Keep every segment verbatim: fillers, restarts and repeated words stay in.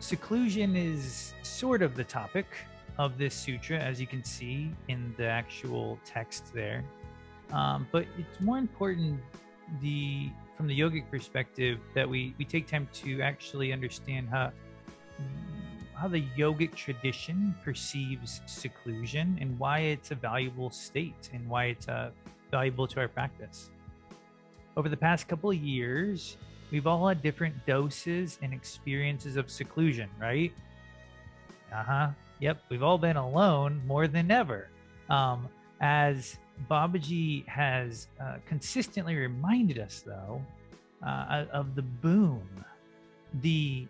Seclusion is sort of the topic of this sutra, as you can see in the actual text there. Um, but it's more important the from the yogic perspective that we, we take time to actually understand how, how the yogic tradition perceives seclusion and why it's a valuable state and why it's uh, valuable to our practice. Over the past couple of years, we've all had different doses and experiences of seclusion, right? Uh-huh. Yep. We've all been alone more than ever. Um, as Babaji has uh, consistently reminded us, though, uh, of the boon, the,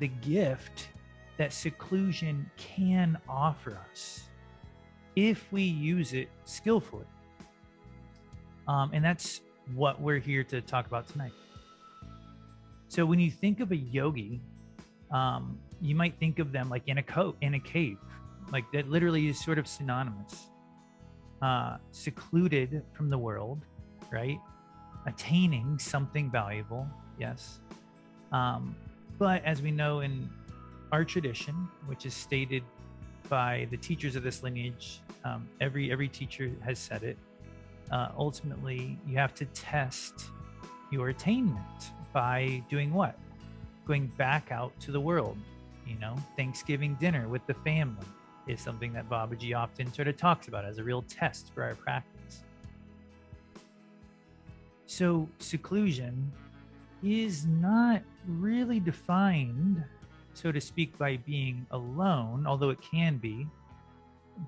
the gift that seclusion can offer us if we use it skillfully. Um, and that's what we're here to talk about tonight. So when you think of a yogi, um, you might think of them like in a coat, in a cave, like that literally is sort of synonymous, uh, secluded from the world, right? Attaining something valuable. Yes. Um, but as we know in our tradition, which is stated by the teachers of this lineage, um, every, every teacher has said it. Uh, ultimately, you have to test your attainment. By doing what? Going back out to the world. You know, Thanksgiving dinner with the family is something that Babaji often sort of talks about as a real test for our practice. So seclusion is not really defined, so to speak, by being alone, although it can be.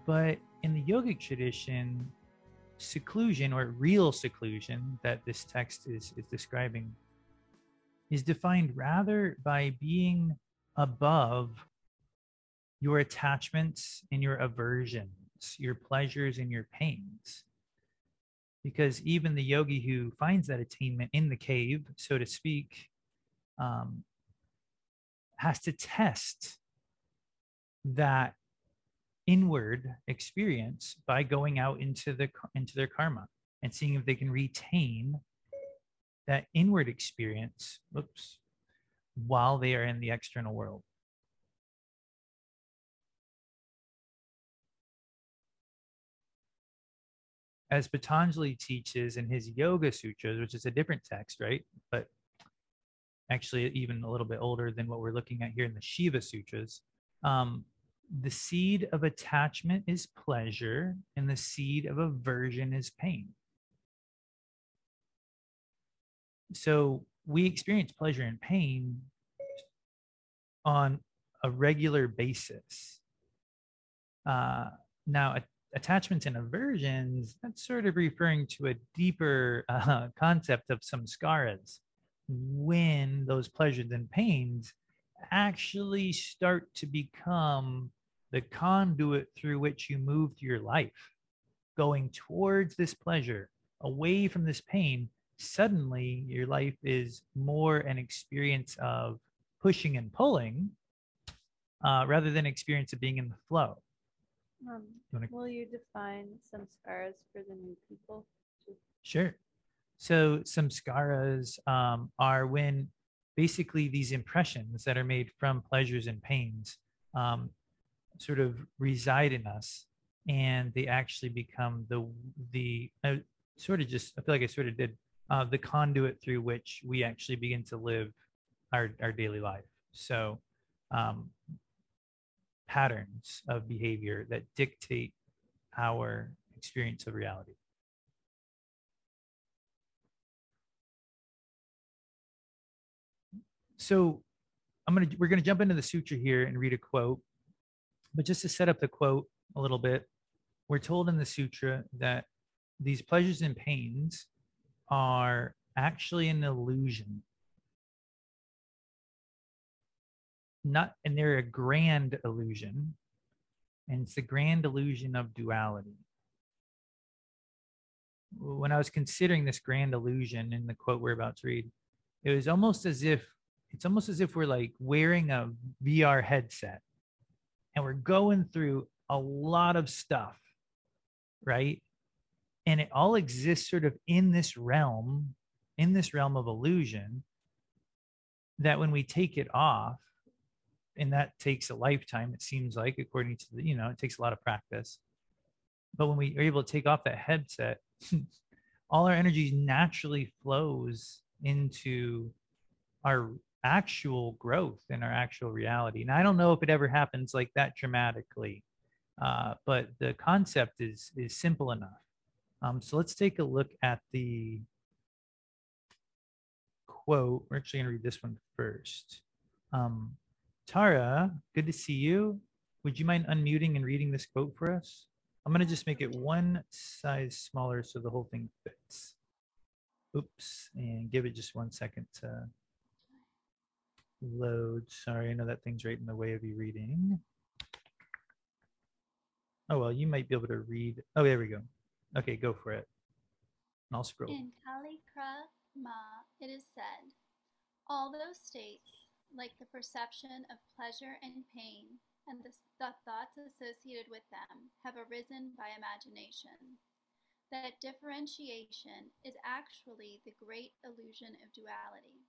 But in the yogic tradition, seclusion, or real seclusion that this text is, is describing, is defined rather by being above your attachments and your aversions, your pleasures and your pains. Because even the yogi who finds that attainment in the cave, so to speak, um, has to test that inward experience by going out into the into their karma and seeing if they can retain that inward experience, oops, while they are in the external world. As Patanjali teaches in his Yoga Sutras, which is a different text, right? But actually even a little bit older than what we're looking at here in the Shiva Sutras, um, the seed of attachment is pleasure and the seed of aversion is pain. So we experience pleasure and pain on a regular basis. Uh, now, a- attachments and aversions, that's sort of referring to a deeper uh, concept of samskaras, when those pleasures and pains actually start to become the conduit through which you move through your life, going towards this pleasure, away from this pain. Suddenly your life is more an experience of pushing and pulling uh, rather than experience of being in the flow. Um, you wanna... Will you define samskaras for the new people? Sure. So samskaras um, are when basically these impressions that are made from pleasures and pains um, sort of reside in us, and they actually become the, the uh, sort of just, I feel like I sort of did Uh, the conduit through which we actually begin to live our, our daily life. So um, patterns of behavior that dictate our experience of reality. So I'm gonna we're gonna jump into the sutra here and read a quote, but just to set up the quote a little bit, we're told in the sutra that these pleasures and pains are actually an illusion. not, and they're a grand illusion, and it's the grand illusion of duality. When I was considering this grand illusion in the quote we're about to read, it was almost as if, it's almost as if we're like wearing a V R headset and we're going through a lot of stuff, right? And it all exists sort of in this realm, in this realm of illusion, that when we take it off, and that takes a lifetime, it seems like, according to the, you know, it takes a lot of practice. But when we are able to take off that headset, all our energy naturally flows into our actual growth and our actual reality. And I don't know if it ever happens like that dramatically, uh, but the concept is, is simple enough. Um, so let's take a look at the quote. We're actually going to read this one first. Um, Tara, good to see you. Would you mind unmuting and reading this quote for us? I'm going to just make it one size smaller so the whole thing fits. Oops, and give it just one second to load. Sorry, I know that thing's right in the way of you reading. Oh, well, you might be able to read. Oh, there we go. Okay, go for it. And I'll scroll. In Kalika Krama, it is said, all those states, like the perception of pleasure and pain, and the, the thoughts associated with them have arisen by imagination. That differentiation is actually the great illusion of duality.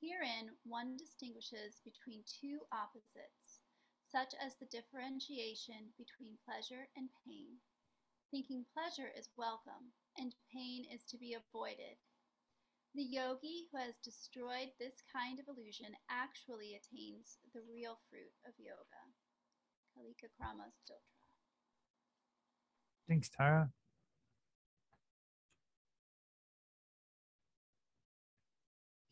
Herein, one distinguishes between two opposites, such as the differentiation between pleasure and pain. Thinking pleasure is welcome, and pain is to be avoided. The yogi who has destroyed this kind of illusion actually attains the real fruit of yoga. Kalika Krama Stotra. Thanks, Tara.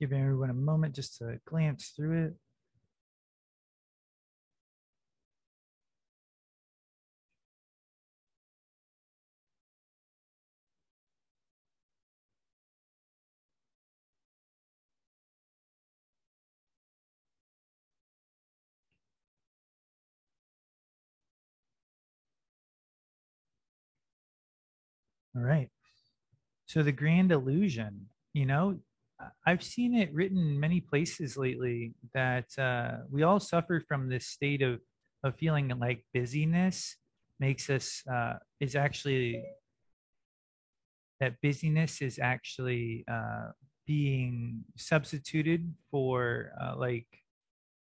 Giving everyone a moment just to glance through it. All right. So the grand illusion, you know, I've seen it written in many places lately that uh, we all suffer from this state of, of feeling like busyness makes us, uh, is actually, that busyness is actually uh, being substituted for uh, like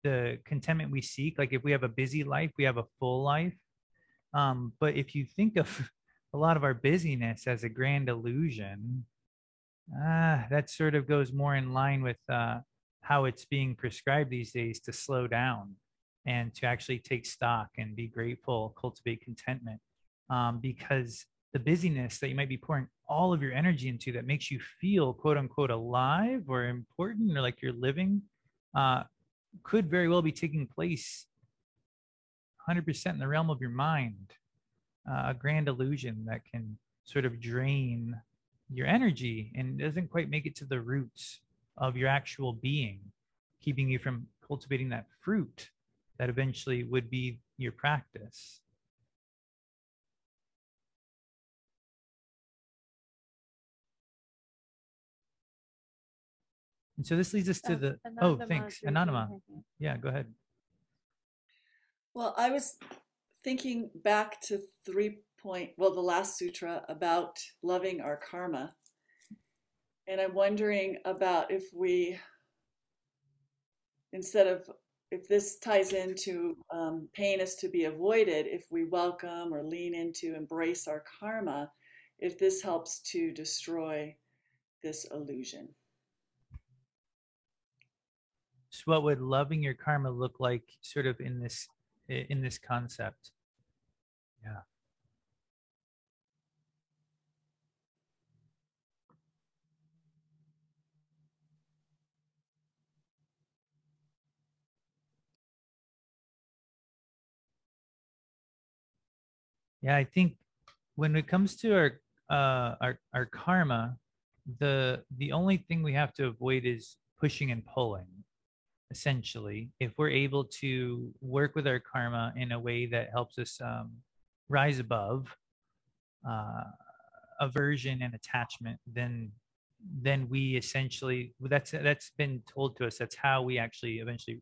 the contentment we seek. Like if we have a busy life, we have a full life. Um, but if you think of a lot of our busyness as a grand illusion, Ah, that sort of goes more in line with uh, how it's being prescribed these days to slow down and to actually take stock and be grateful, cultivate contentment, um, because the busyness that you might be pouring all of your energy into that makes you feel, quote unquote, alive or important or like you're living uh, could very well be taking place one hundred percent in the realm of your mind, uh, a grand illusion that can sort of drain your energy and doesn't quite make it to the roots of your actual being, keeping you from cultivating that fruit that eventually would be your practice. And so this leads us to the, uh, oh, thanks, Ananima. Yeah, go ahead. Well, I was thinking back to three point, well, the last sutra about loving our karma. And I'm wondering about if we, instead of, if this ties into um, pain is to be avoided, if we welcome or lean into, embrace our karma, if this helps to destroy this illusion. So what would loving your karma look like sort of in this, in this concept? Yeah. Yeah, I think when it comes to our uh, our our karma, the the only thing we have to avoid is pushing and pulling, essentially, if we're able to work with our karma in a way that helps us um, rise above uh, aversion and attachment, then then we essentially, that's that's been told to us, that's how we actually eventually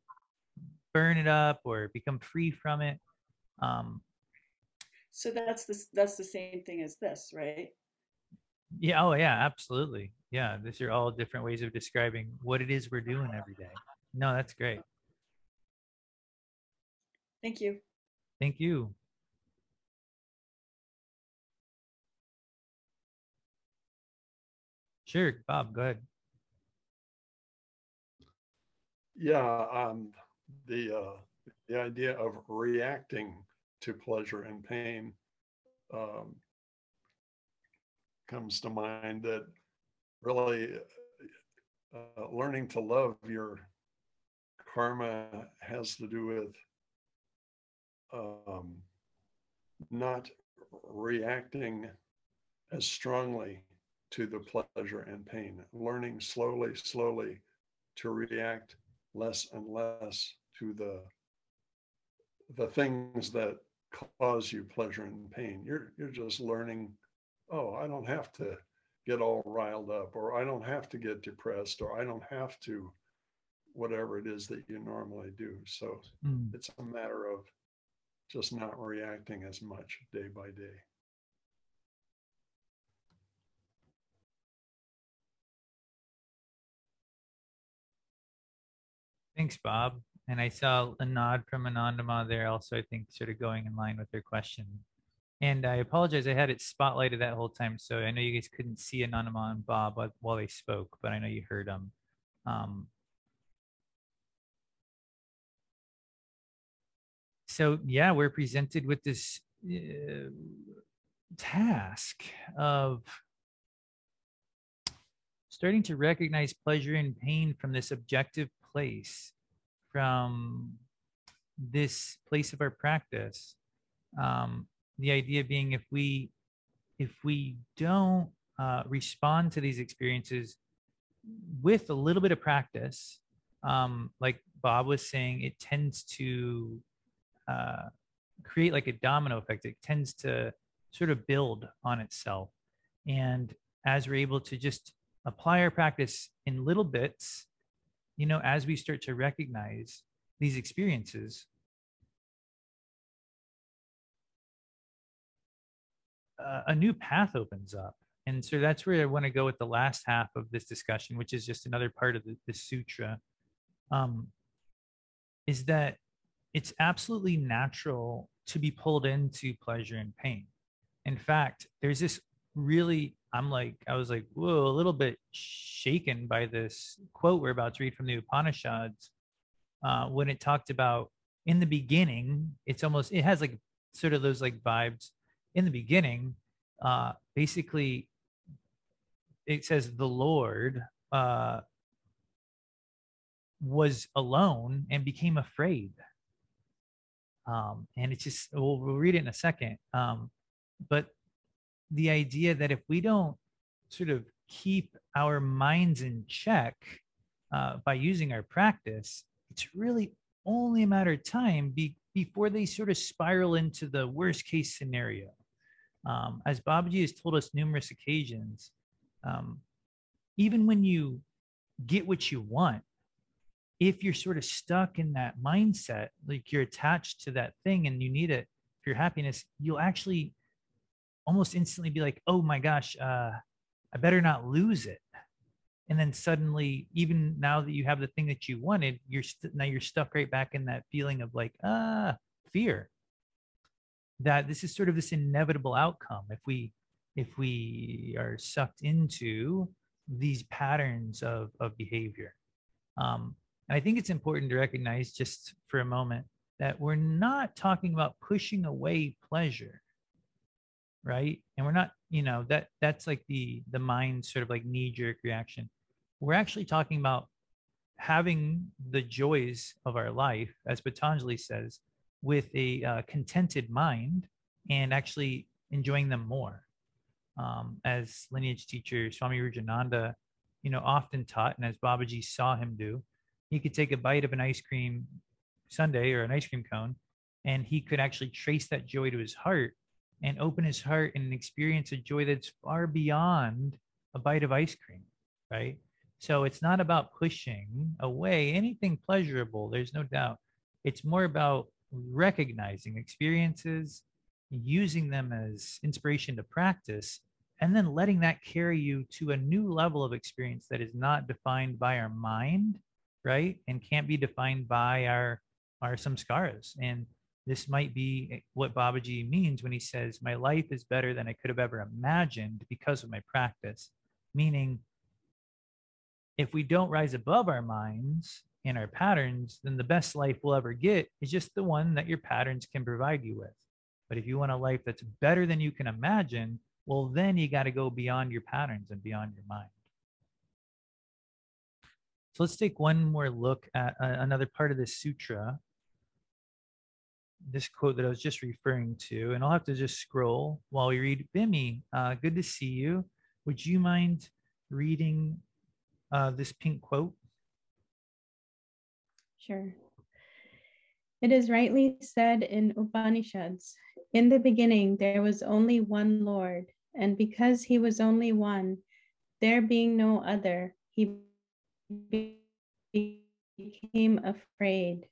burn it up or become free from it. Um, so that's the, that's the same thing as this, right? Yeah. Oh yeah, absolutely. Yeah. These are all different ways of describing what it is we're doing every day. No, that's great. Thank you. Thank you. Sure. Bob, go ahead. Yeah. Um, the, uh, the idea of reacting to pleasure and pain um, comes to mind, that really uh, learning to love your karma has to do with um, not reacting as strongly to the pleasure and pain, learning slowly, slowly to react less and less to the the things that cause you pleasure and pain. You're you're just learning, oh, I don't have to get all riled up, or I don't have to get depressed, or I don't have to whatever it is that you normally do. So mm. it's a matter of just not reacting as much day by day. Thanks, Bob. And I saw a nod from Anandama there also, I think, sort of going in line with their question. And I apologize, I had it spotlighted that whole time, so I know you guys couldn't see Anandama and Bob while they spoke, but I know you heard them. Um, so yeah, we're presented with this uh, task of starting to recognize pleasure and pain from this objective place, from this place of our practice. Um, the idea being, if we if we don't uh, respond to these experiences with a little bit of practice, um, like Bob was saying, it tends to uh, create like a domino effect. It tends to sort of build on itself. And as we're able to just apply our practice in little bits, you know, as we start to recognize these experiences, uh, a new path opens up. And so that's where I want to go with the last half of this discussion, which is just another part of the, the sutra, um, is that it's absolutely natural to be pulled into pleasure and pain. In fact, there's this really, I'm like, I was like, whoa, a little bit shaken by this quote we're about to read from the Upanishads, uh, when it talked about, in the beginning, it's almost, it has like sort of those like vibes. In the beginning, uh, basically, it says the Lord uh, was alone and became afraid. Um, and it's just, we'll, we'll read it in a second. Um, but the idea that if we don't sort of keep our minds in check uh, by using our practice, it's really only a matter of time be, before they sort of spiral into the worst case scenario. Um, as Babaji has told us numerous occasions, um, even when you get what you want, if you're sort of stuck in that mindset, like you're attached to that thing and you need it for your happiness, you'll actually almost instantly be like, oh my gosh, uh, I better not lose it. And then suddenly, even now that you have the thing that you wanted, you're st- now you're stuck right back in that feeling of like, ah, fear. That this is sort of this inevitable outcome if we if we are sucked into these patterns of of behavior. Um, and I think it's important to recognize just for a moment that we're not talking about pushing away pleasure. Right? And we're not, you know, that that's like the the mind sort of like knee-jerk reaction. We're actually talking about having the joys of our life, as Patanjali says, with a uh, contented mind and actually enjoying them more. Um, as lineage teacher Swami Rujananda, you know, often taught, and as Babaji saw him do, he could take a bite of an ice cream sundae or an ice cream cone, and he could actually trace that joy to his heart and open his heart and experience a joy that's far beyond a bite of ice cream, right? So it's not about pushing away anything pleasurable. There's no doubt. It's more about recognizing experiences, using them as inspiration to practice, and then letting that carry you to a new level of experience that is not defined by our mind, right? And can't be defined by our, our samskaras. And this might be what Babaji means when he says, my life is better than I could have ever imagined because of my practice. Meaning, if we don't rise above our minds and our patterns, then the best life we'll ever get is just the one that your patterns can provide you with. But if you want a life that's better than you can imagine, well, then you got to go beyond your patterns and beyond your mind. So let's take one more look at uh, another part of this sutra. This quote that I was just referring to, and I'll have to just scroll while we read. Bimmy, uh, good to see you. Would you mind reading uh, this pink quote? Sure. It is rightly said in Upanishads, in the beginning, there was only one Lord, and because he was only one, there being no other, he became afraid.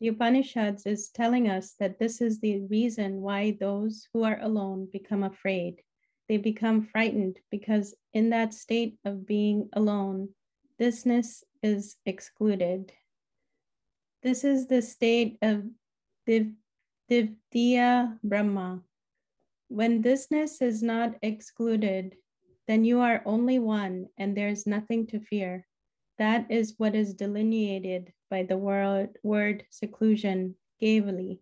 The Upanishads is telling us that this is the reason why those who are alone become afraid. They become frightened because in that state of being alone, thisness is excluded. This is the state of Div- Dvitiya Brahma. When thisness is not excluded, then you are only one and there is nothing to fear. That is what is delineated by the word, word seclusion, gavali.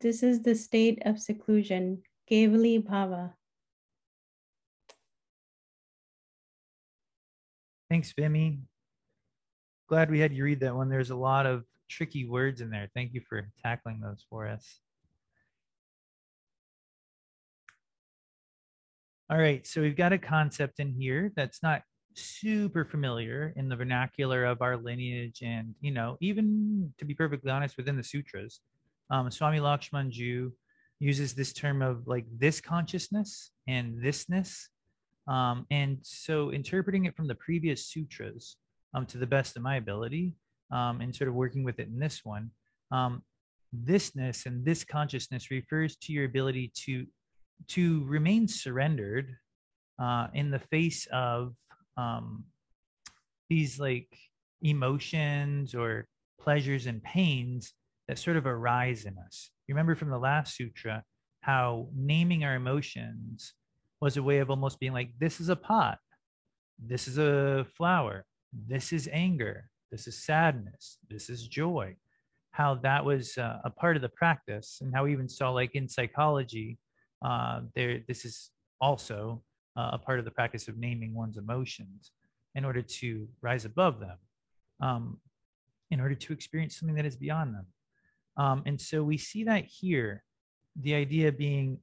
This is the state of seclusion, gavali bhava. Thanks, Vimy. Glad we had you read that one. There's a lot of tricky words in there. Thank you for tackling those for us. All right, so we've got a concept in here that's not super familiar in the vernacular of our lineage and, you know, even to be perfectly honest, within the sutras. Um, Swami Lakshmanju uses this term of like this consciousness and thisness. Um, and so interpreting it from the previous sutras um, to the best of my ability, Um, and sort of working with it in this one, um, thisness and this consciousness refers to your ability to to remain surrendered uh, in the face of um, these like emotions or pleasures and pains that sort of arise in us. You remember from the last sutra how naming our emotions was a way of almost being like, this is a pot, this is a flower, this is anger, this is sadness, this is joy, how that was uh, a part of the practice, and how we even saw like in psychology, uh, there this is also uh, a part of the practice of naming one's emotions in order to rise above them, um, in order to experience something that is beyond them. Um, and so we see that here, the idea being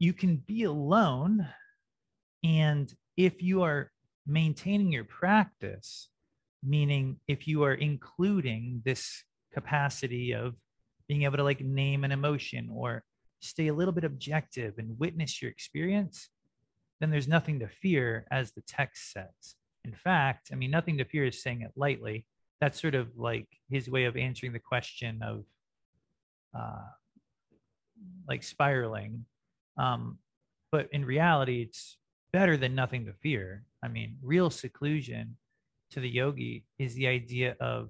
you can be alone, and if you are maintaining your practice, meaning if you are including this capacity of being able to like name an emotion or stay a little bit objective and witness your experience, then there's nothing to fear, as the text says. In fact, I mean, nothing to fear is saying it lightly. That's sort of like his way of answering the question of uh, like spiraling. Um, but in reality, it's better than nothing to fear. I mean, real seclusion to the yogi is the idea of,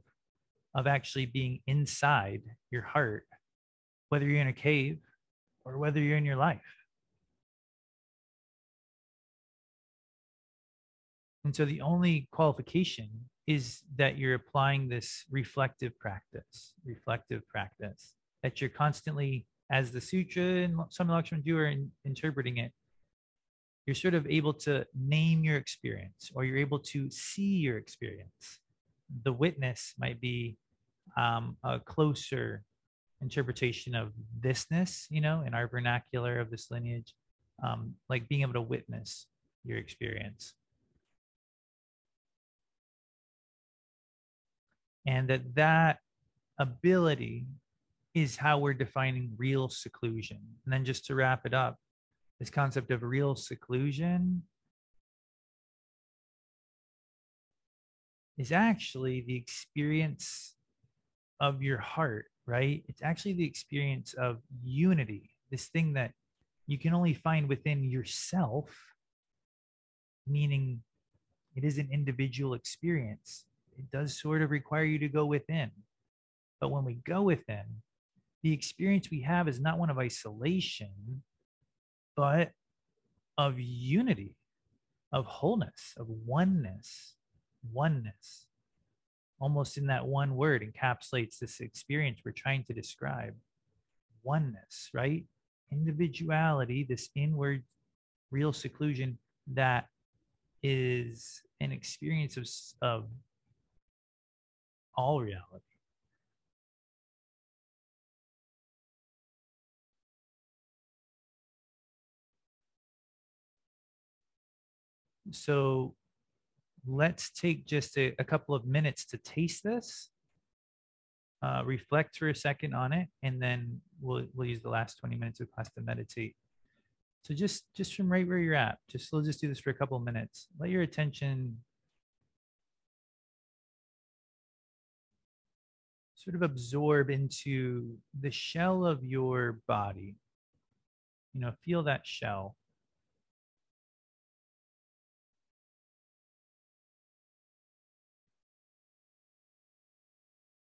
of actually being inside your heart, whether you're in a cave or whether you're in your life. And so the only qualification is that you're applying this reflective practice, reflective practice, that you're constantly, as the sutra and some Lakshmanju are in, interpreting it, you're sort of able to name your experience, or you're able to see your experience. The witness might be um, a closer interpretation of thisness, you know, in our vernacular of this lineage, um, like being able to witness your experience. and that that ability is how we're defining real seclusion. And then just to wrap it up, this concept of real seclusion is actually the experience of your heart, right? It's actually the experience of unity, this thing that you can only find within yourself, meaning it is an individual experience. It does sort of require you to go within. But when we go within, the experience we have is not one of isolation, but of unity, of wholeness, of oneness, oneness. Almost in that one word encapsulates this experience we're trying to describe. Oneness, right? Individuality, this inward real seclusion that is an experience of, of all reality. So let's take just a, a couple of minutes to taste this, uh, reflect for a second on it, and then we'll, we'll use the last twenty minutes of class to meditate. So just, just from right where you're at, just, we'll just do this for a couple of minutes. Let your attention sort of absorb into the shell of your body. You know, feel that shell.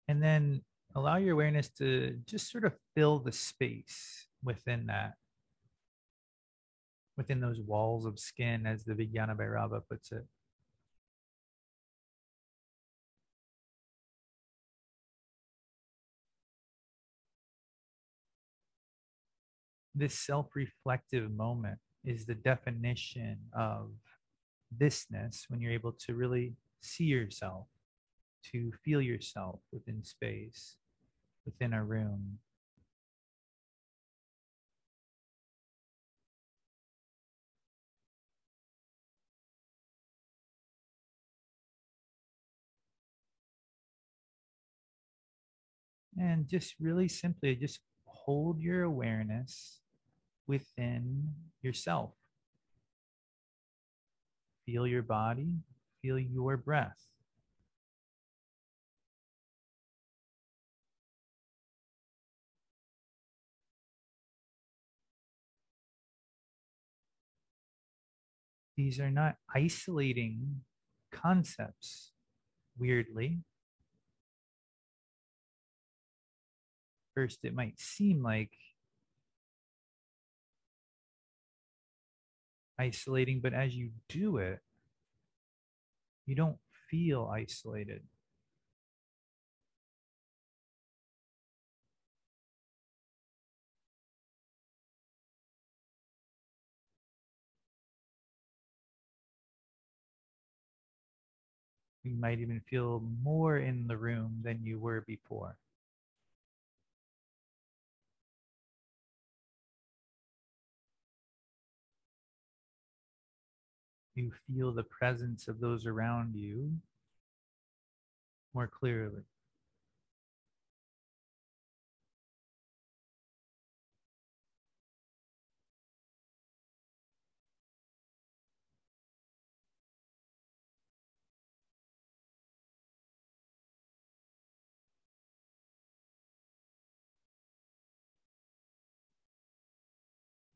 And then allow your awareness to just sort of fill the space within that, within those walls of skin, as the Vijnana Bhairava puts it. This self-reflective moment is the definition of thisness, when you're able to really see yourself, to feel yourself within space, within a room. And just really simply, just hold your awareness within yourself. Feel your body, feel your breath. These are not isolating concepts, weirdly. First, it might seem like isolating, but as you do it, you don't feel isolated. You might even feel more in the room than you were before. You feel the presence of those around you more clearly.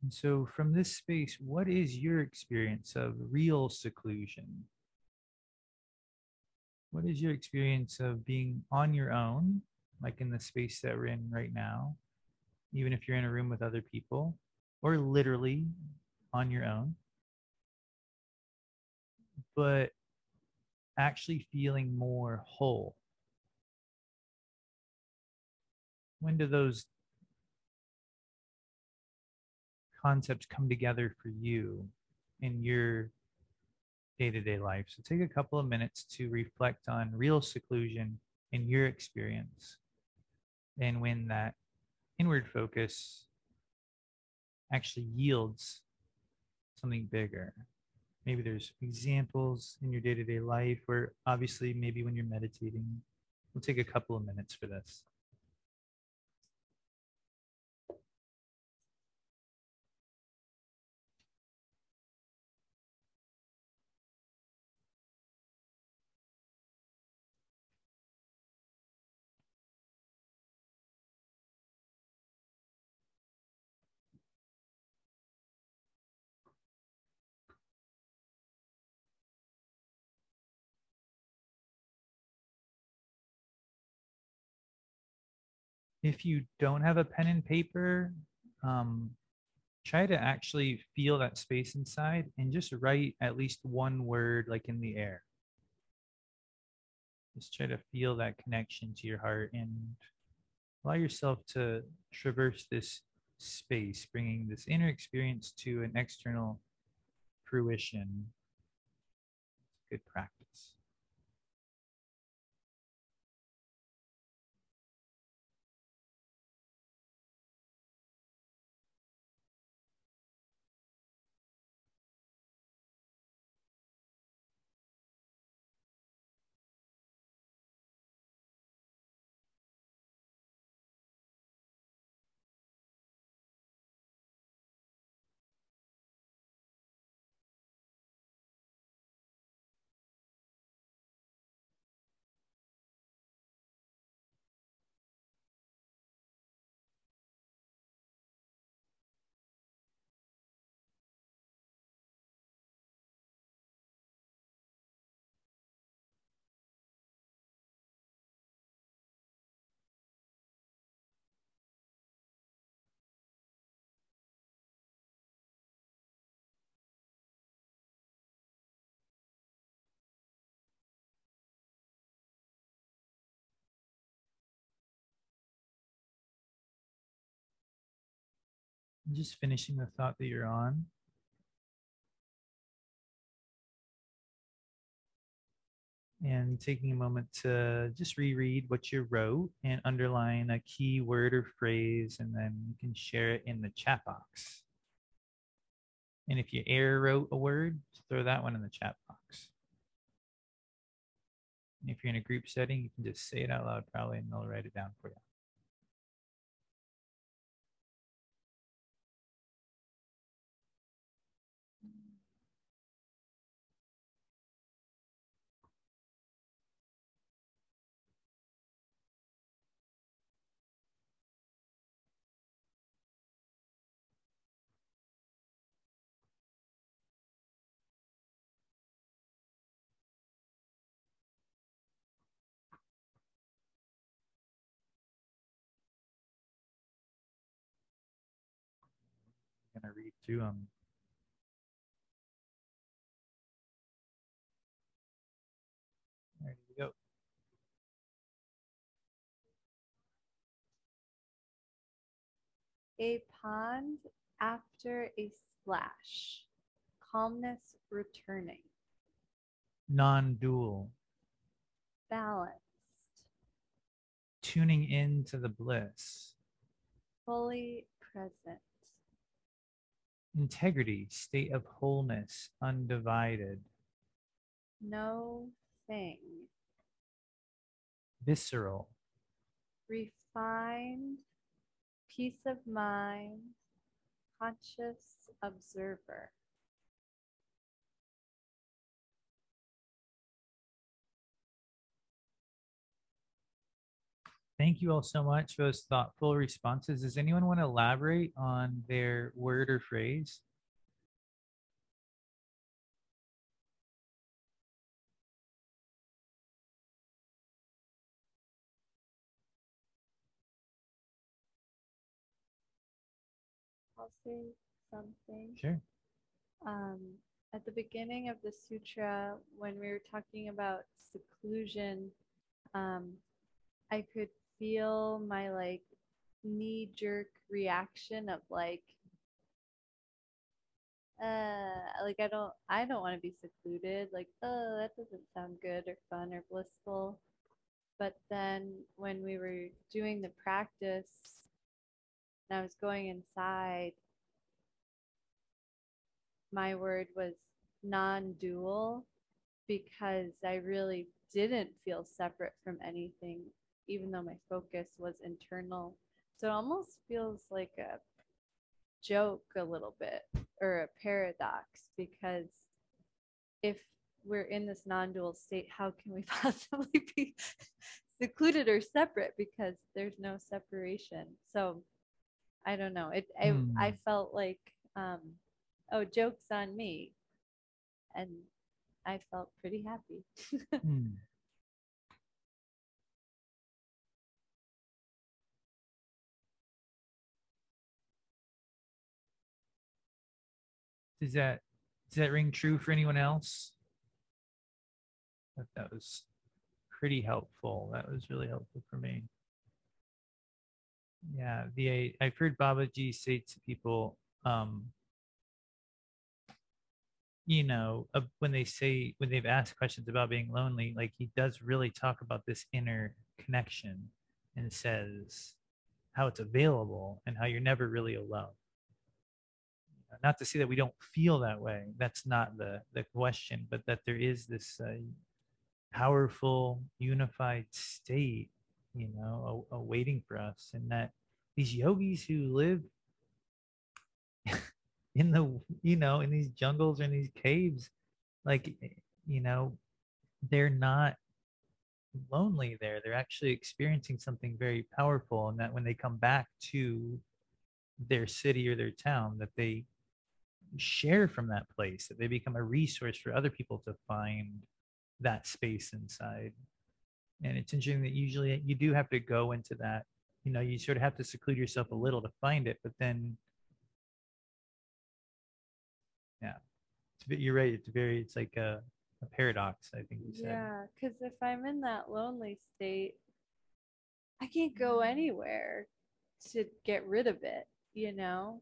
And so from this space, what is your experience of real seclusion? What is your experience of being on your own, like in the space that we're in right now, even if you're in a room with other people, or literally on your own, but actually feeling more whole? When do those concepts come together for you in your day-to-day life? So take a couple of minutes to reflect on real seclusion in your experience. And when that inward focus actually yields something bigger, maybe there's examples in your day-to-day life, or obviously maybe when you're meditating, We'll take a couple of minutes for this. If you don't have a pen and paper, um, try to actually feel that space inside and just write at least one word, like in the air. Just try to feel that connection to your heart and allow yourself to traverse this space, bringing this inner experience to an external fruition. Good practice. Just finishing the thought that you're on. And taking a moment to just reread what you wrote and underline a key word or phrase, and then you can share it in the chat box. And if you error wrote a word, throw that one in the chat box. And if you're in a group setting, you can just say it out loud probably, and they'll write it down for you. Going to read through them. There you go. A pond after a splash, calmness returning. Non-dual. Balanced. Tuning into the bliss. Fully present. Integrity, state of wholeness, undivided. No thing. Visceral. Refined, peace of mind, conscious observer. Thank you all so much for those thoughtful responses. Does anyone want to elaborate on their word or phrase? I'll say something. Sure. Um, at the beginning of the sutra, when we were talking about seclusion, um, I could feel my like knee-jerk reaction of like uh like I don't I don't want to be secluded, like, oh, that doesn't sound good or fun or blissful. But then when we were doing the practice and I was going inside, my word was non-dual, because I really didn't feel separate from anything, even though my focus was internal. So it almost feels like a joke a little bit, or a paradox, because if we're in this non-dual state, how can we possibly be secluded or separate, because there's no separation? So I don't know, it mm. I, I felt like um oh, joke's on me, and I felt pretty happy. mm. Does that does that ring true for anyone else? I thought that was pretty helpful. That was really helpful for me. Yeah, the I've heard Babaji say to people, um, you know, uh, when they say when they've asked questions about being lonely, like he does really talk about this inner connection, and says how it's available and how you're never really alone. Not to say that we don't feel that way, that's not the, the question, but that there is this uh, powerful, unified state, you know, a, a waiting for us. And that these yogis who live in the, you know, in these jungles or in these caves, like, you know, they're not lonely there. They're actually experiencing something very powerful. And that when they come back to their city or their town, that they share from that place, that they become a resource for other people to find that space inside. And it's interesting that usually you do have to go into that, you know, you sort of have to seclude yourself a little to find it, but then, yeah, it's a bit, you're right, it's very, it's like a, a paradox, I think you said. Yeah, because if I'm in that lonely state, I can't go anywhere to get rid of it, you know?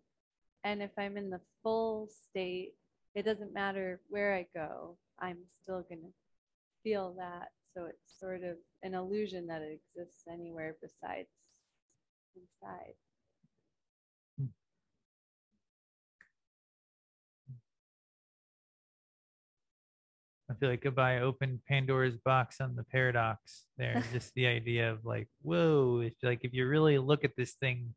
And if I'm in the full state, it doesn't matter where I go, I'm still going to feel that. So it's sort of an illusion that it exists anywhere besides inside. I feel like if I opened Pandora's box on the paradox there, just the idea of like, whoa, it's like if you really look at this thing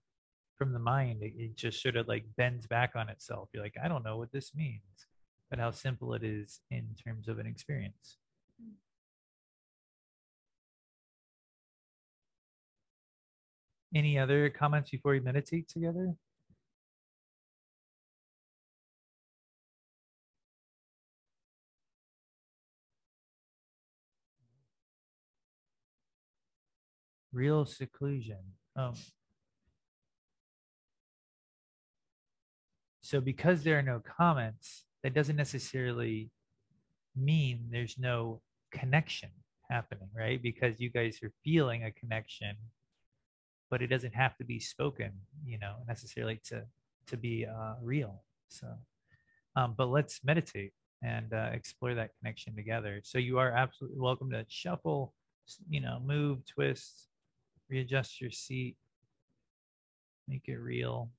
from the mind, it, it just sort of like bends back on itself. You're like, I don't know what this means, but how simple it is in terms of an experience. Any other comments before we meditate together? Real seclusion. Oh. So because there are no comments, that doesn't necessarily mean there's no connection happening, right? Because you guys are feeling a connection, but it doesn't have to be spoken, you know, necessarily to, to be uh, real. So, um, but let's meditate and uh, explore that connection together. So you are absolutely welcome to shuffle, you know, move, twist, readjust your seat, make it real.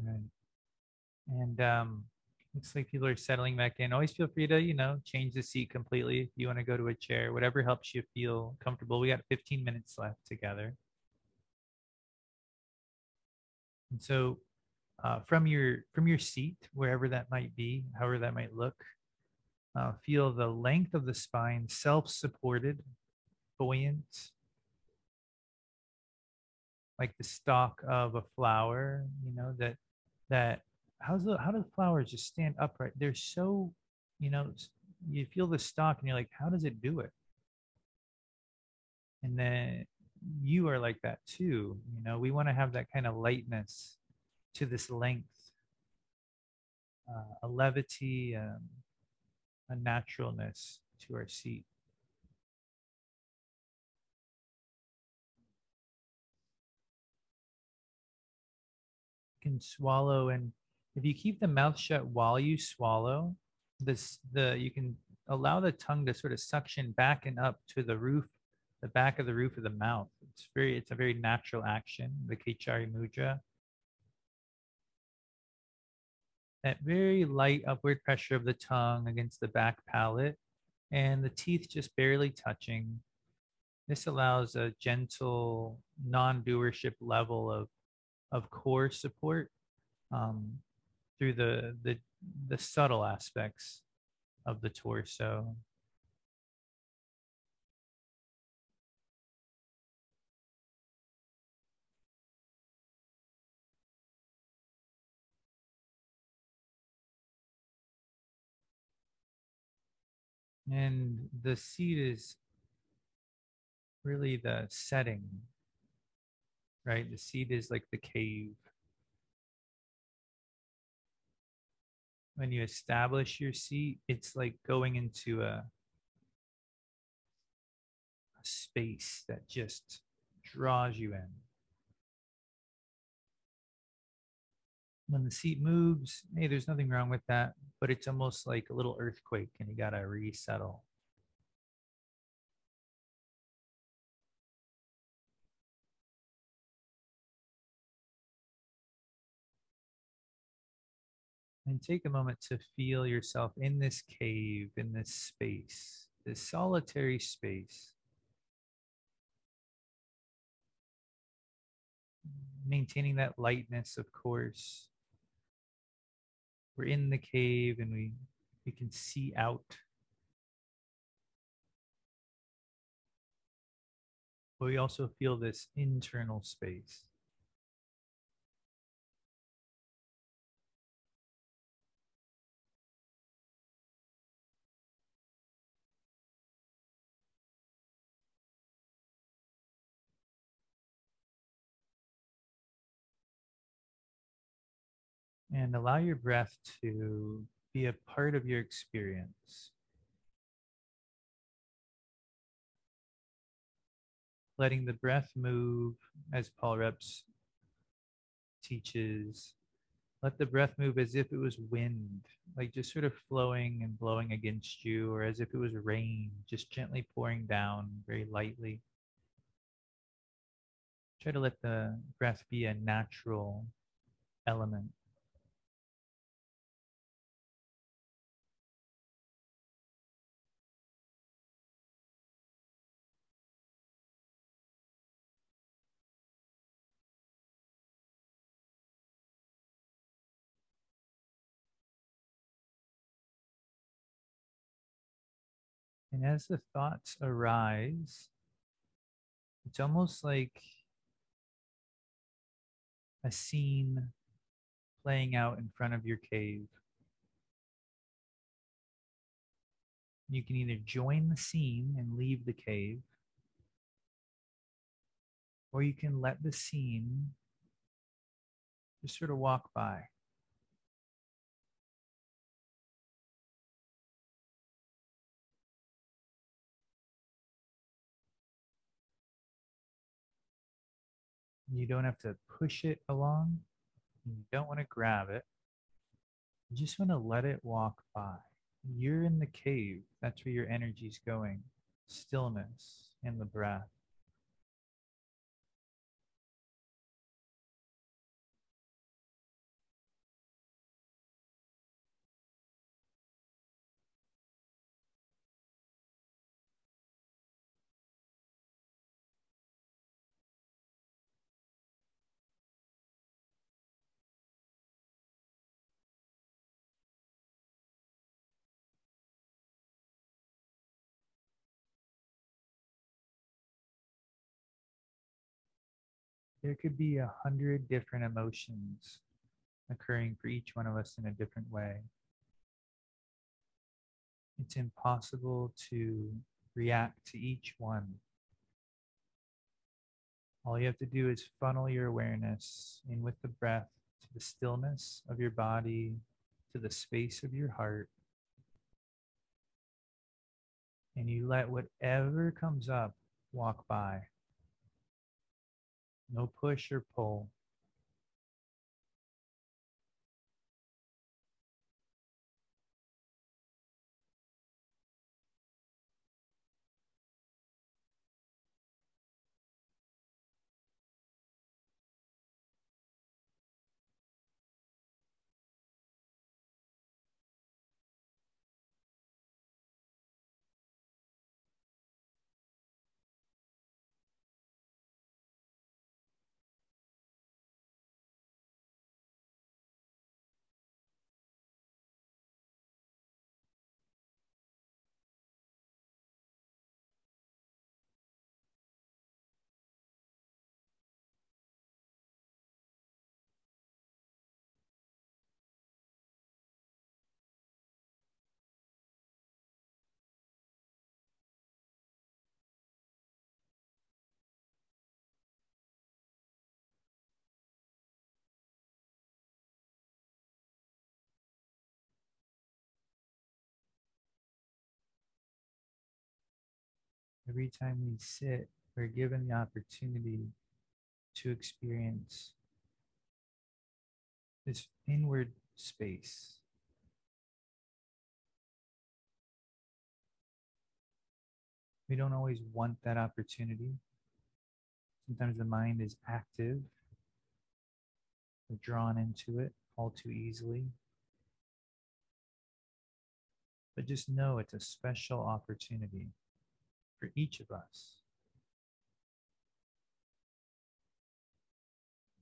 All right. And um, looks like people are settling back in. Always feel free to, you know, change the seat completely if you want to go to a chair, whatever helps you feel comfortable. We got fifteen minutes left together. And so uh, from your from your seat, wherever that might be, however that might look, uh, feel the length of the spine, self-supported, buoyant, like the stalk of a flower, you know, that, that, how's the, how do the flowers just stand upright? They're so, you know, you feel the stalk and you're like, how does it do it? And then you are like that too. You know, we want to have that kind of lightness to this length, uh, a levity, um, a naturalness to our seat. can swallow, and if you keep the mouth shut while you swallow, this the you can allow the tongue to sort of suction back and up to the roof, the back of the roof of the mouth. It's very, it's a very natural action, the kichari mudra. That very light upward pressure of the tongue against the back palate and the teeth just barely touching. This allows a gentle non-doership level of, of core support um, through the, the, the subtle aspects of the torso. And the seat is really the setting, right? The seat is like the cave. When you establish your seat, it's like going into a, a space that just draws you in. When the seat moves, hey, there's nothing wrong with that, but it's almost like a little earthquake and you gotta resettle. And take a moment to feel yourself in this cave, in this space, this solitary space. Maintaining that lightness, of course. We're in the cave and we, we can see out. But we also feel this internal space. And allow your breath to be a part of your experience. Letting the breath move, as Paul Reps teaches, let the breath move as if it was wind, like just sort of flowing and blowing against you, or as if it was rain, just gently pouring down very lightly. Try to let the breath be a natural element. And as the thoughts arise, it's almost like a scene playing out in front of your cave. You can either join the scene and leave the cave, or you can let the scene just sort of walk by. You don't have to push it along. You don't want to grab it. You just want to let it walk by. You're in the cave. That's where your energy's going. Stillness and the breath. There could be a hundred different emotions occurring for each one of us in a different way. It's impossible to react to each one. All you have to do is funnel your awareness in with the breath to the stillness of your body, to the space of your heart. And you let whatever comes up walk by. No push or pull. every time we sit, we're given the opportunity to experience this inward space. We don't always want that opportunity. Sometimes the mind is active. We're drawn into it all too easily. But just know it's a special opportunity for each of us.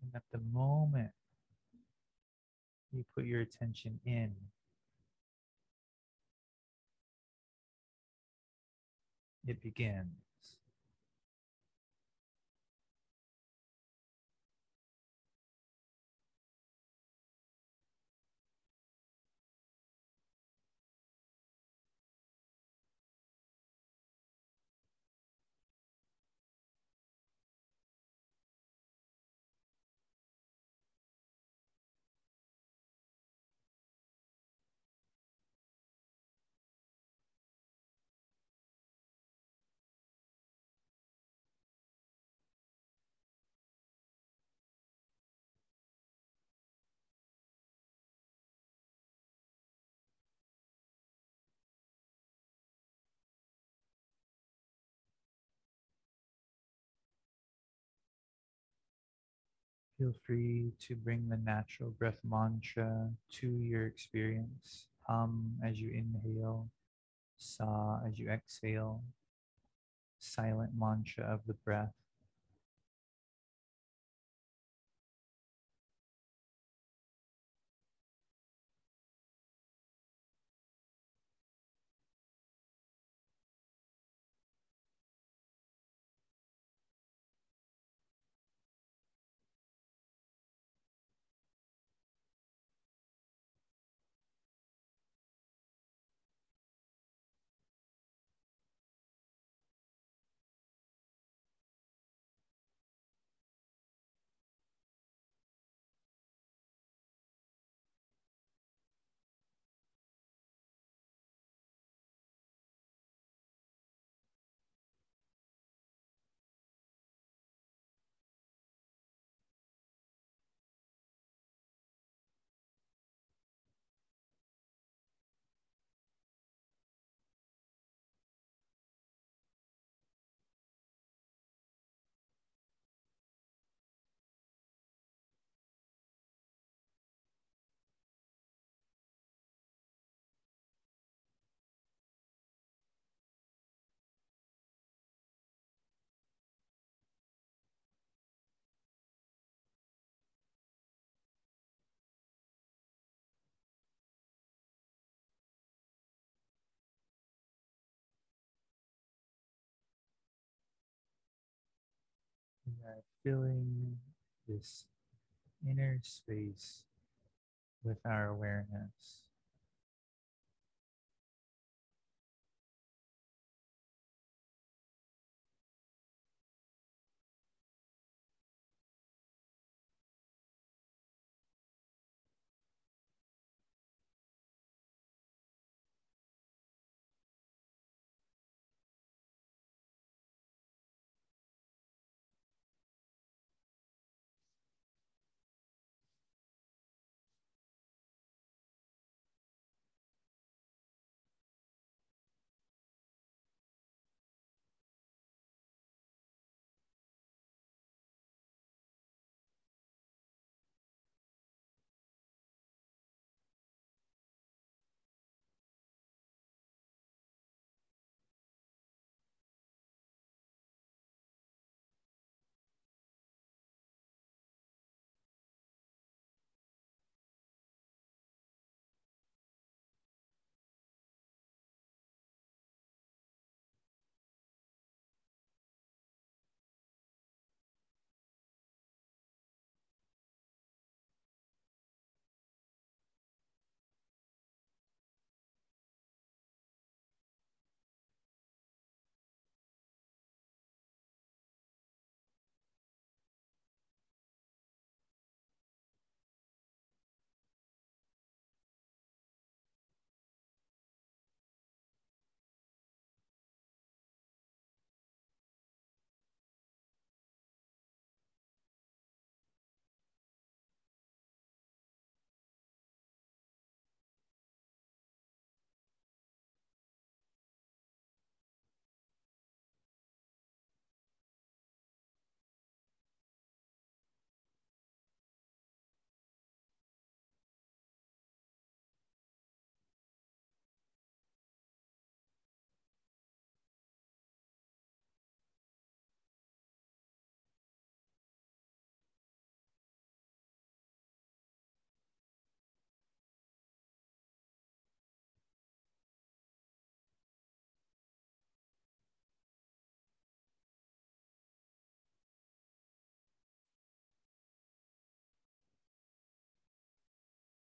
And at the moment you put your attention in, it begins. Feel free to bring the natural breath mantra to your experience. Hum as you inhale, sa as you exhale, silent mantra of the breath. Filling this inner space with our awareness.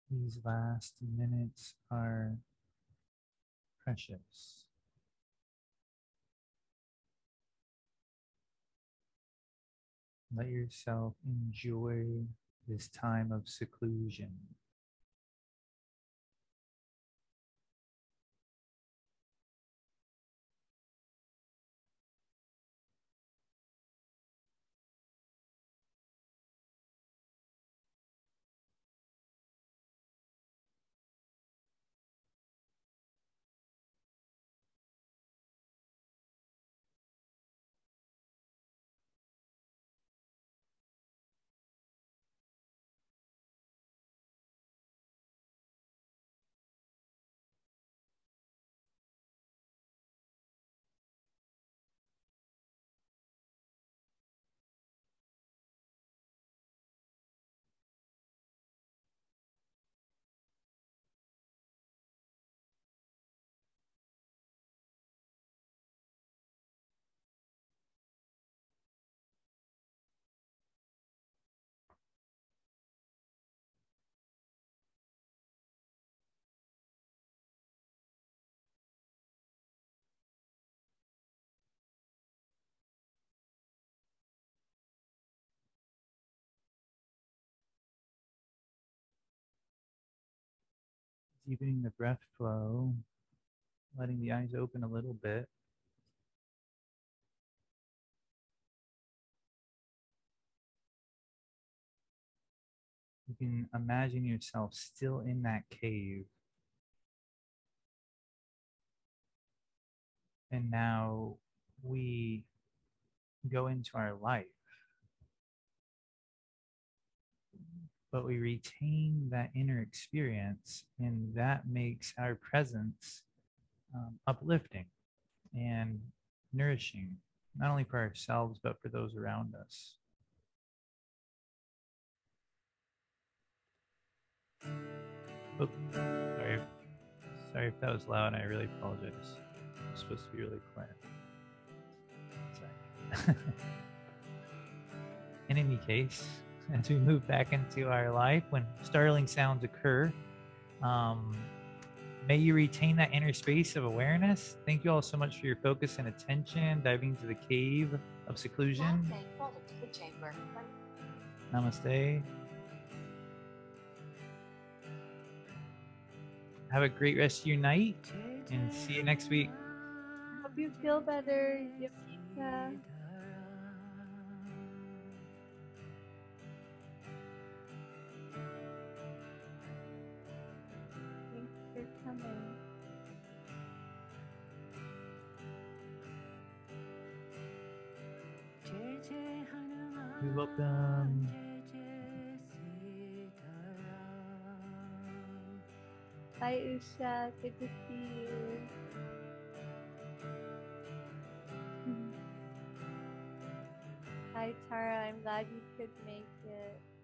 These last minutes are precious. Let yourself enjoy this time of seclusion. Deepening the breath flow, letting the eyes open a little bit. You can imagine yourself still in that cave. And now we go into our life, but we retain that inner experience, and that makes our presence um, uplifting and nourishing, not only for ourselves, but for those around us. Oops. Sorry if, sorry if that was loud. I really apologize. I'm supposed to be really quiet. Sorry. In any case, as we move back into our life, when startling sounds occur, um, may you retain that inner space of awareness. Thank you all so much for your focus and attention, diving into the cave of seclusion. Namaste. Have a great rest of your night, and see you next week. Hope you feel better. Yep. Yeah. We welcome Hi Usha, good to see you. Hi Tara, I'm glad you could make it.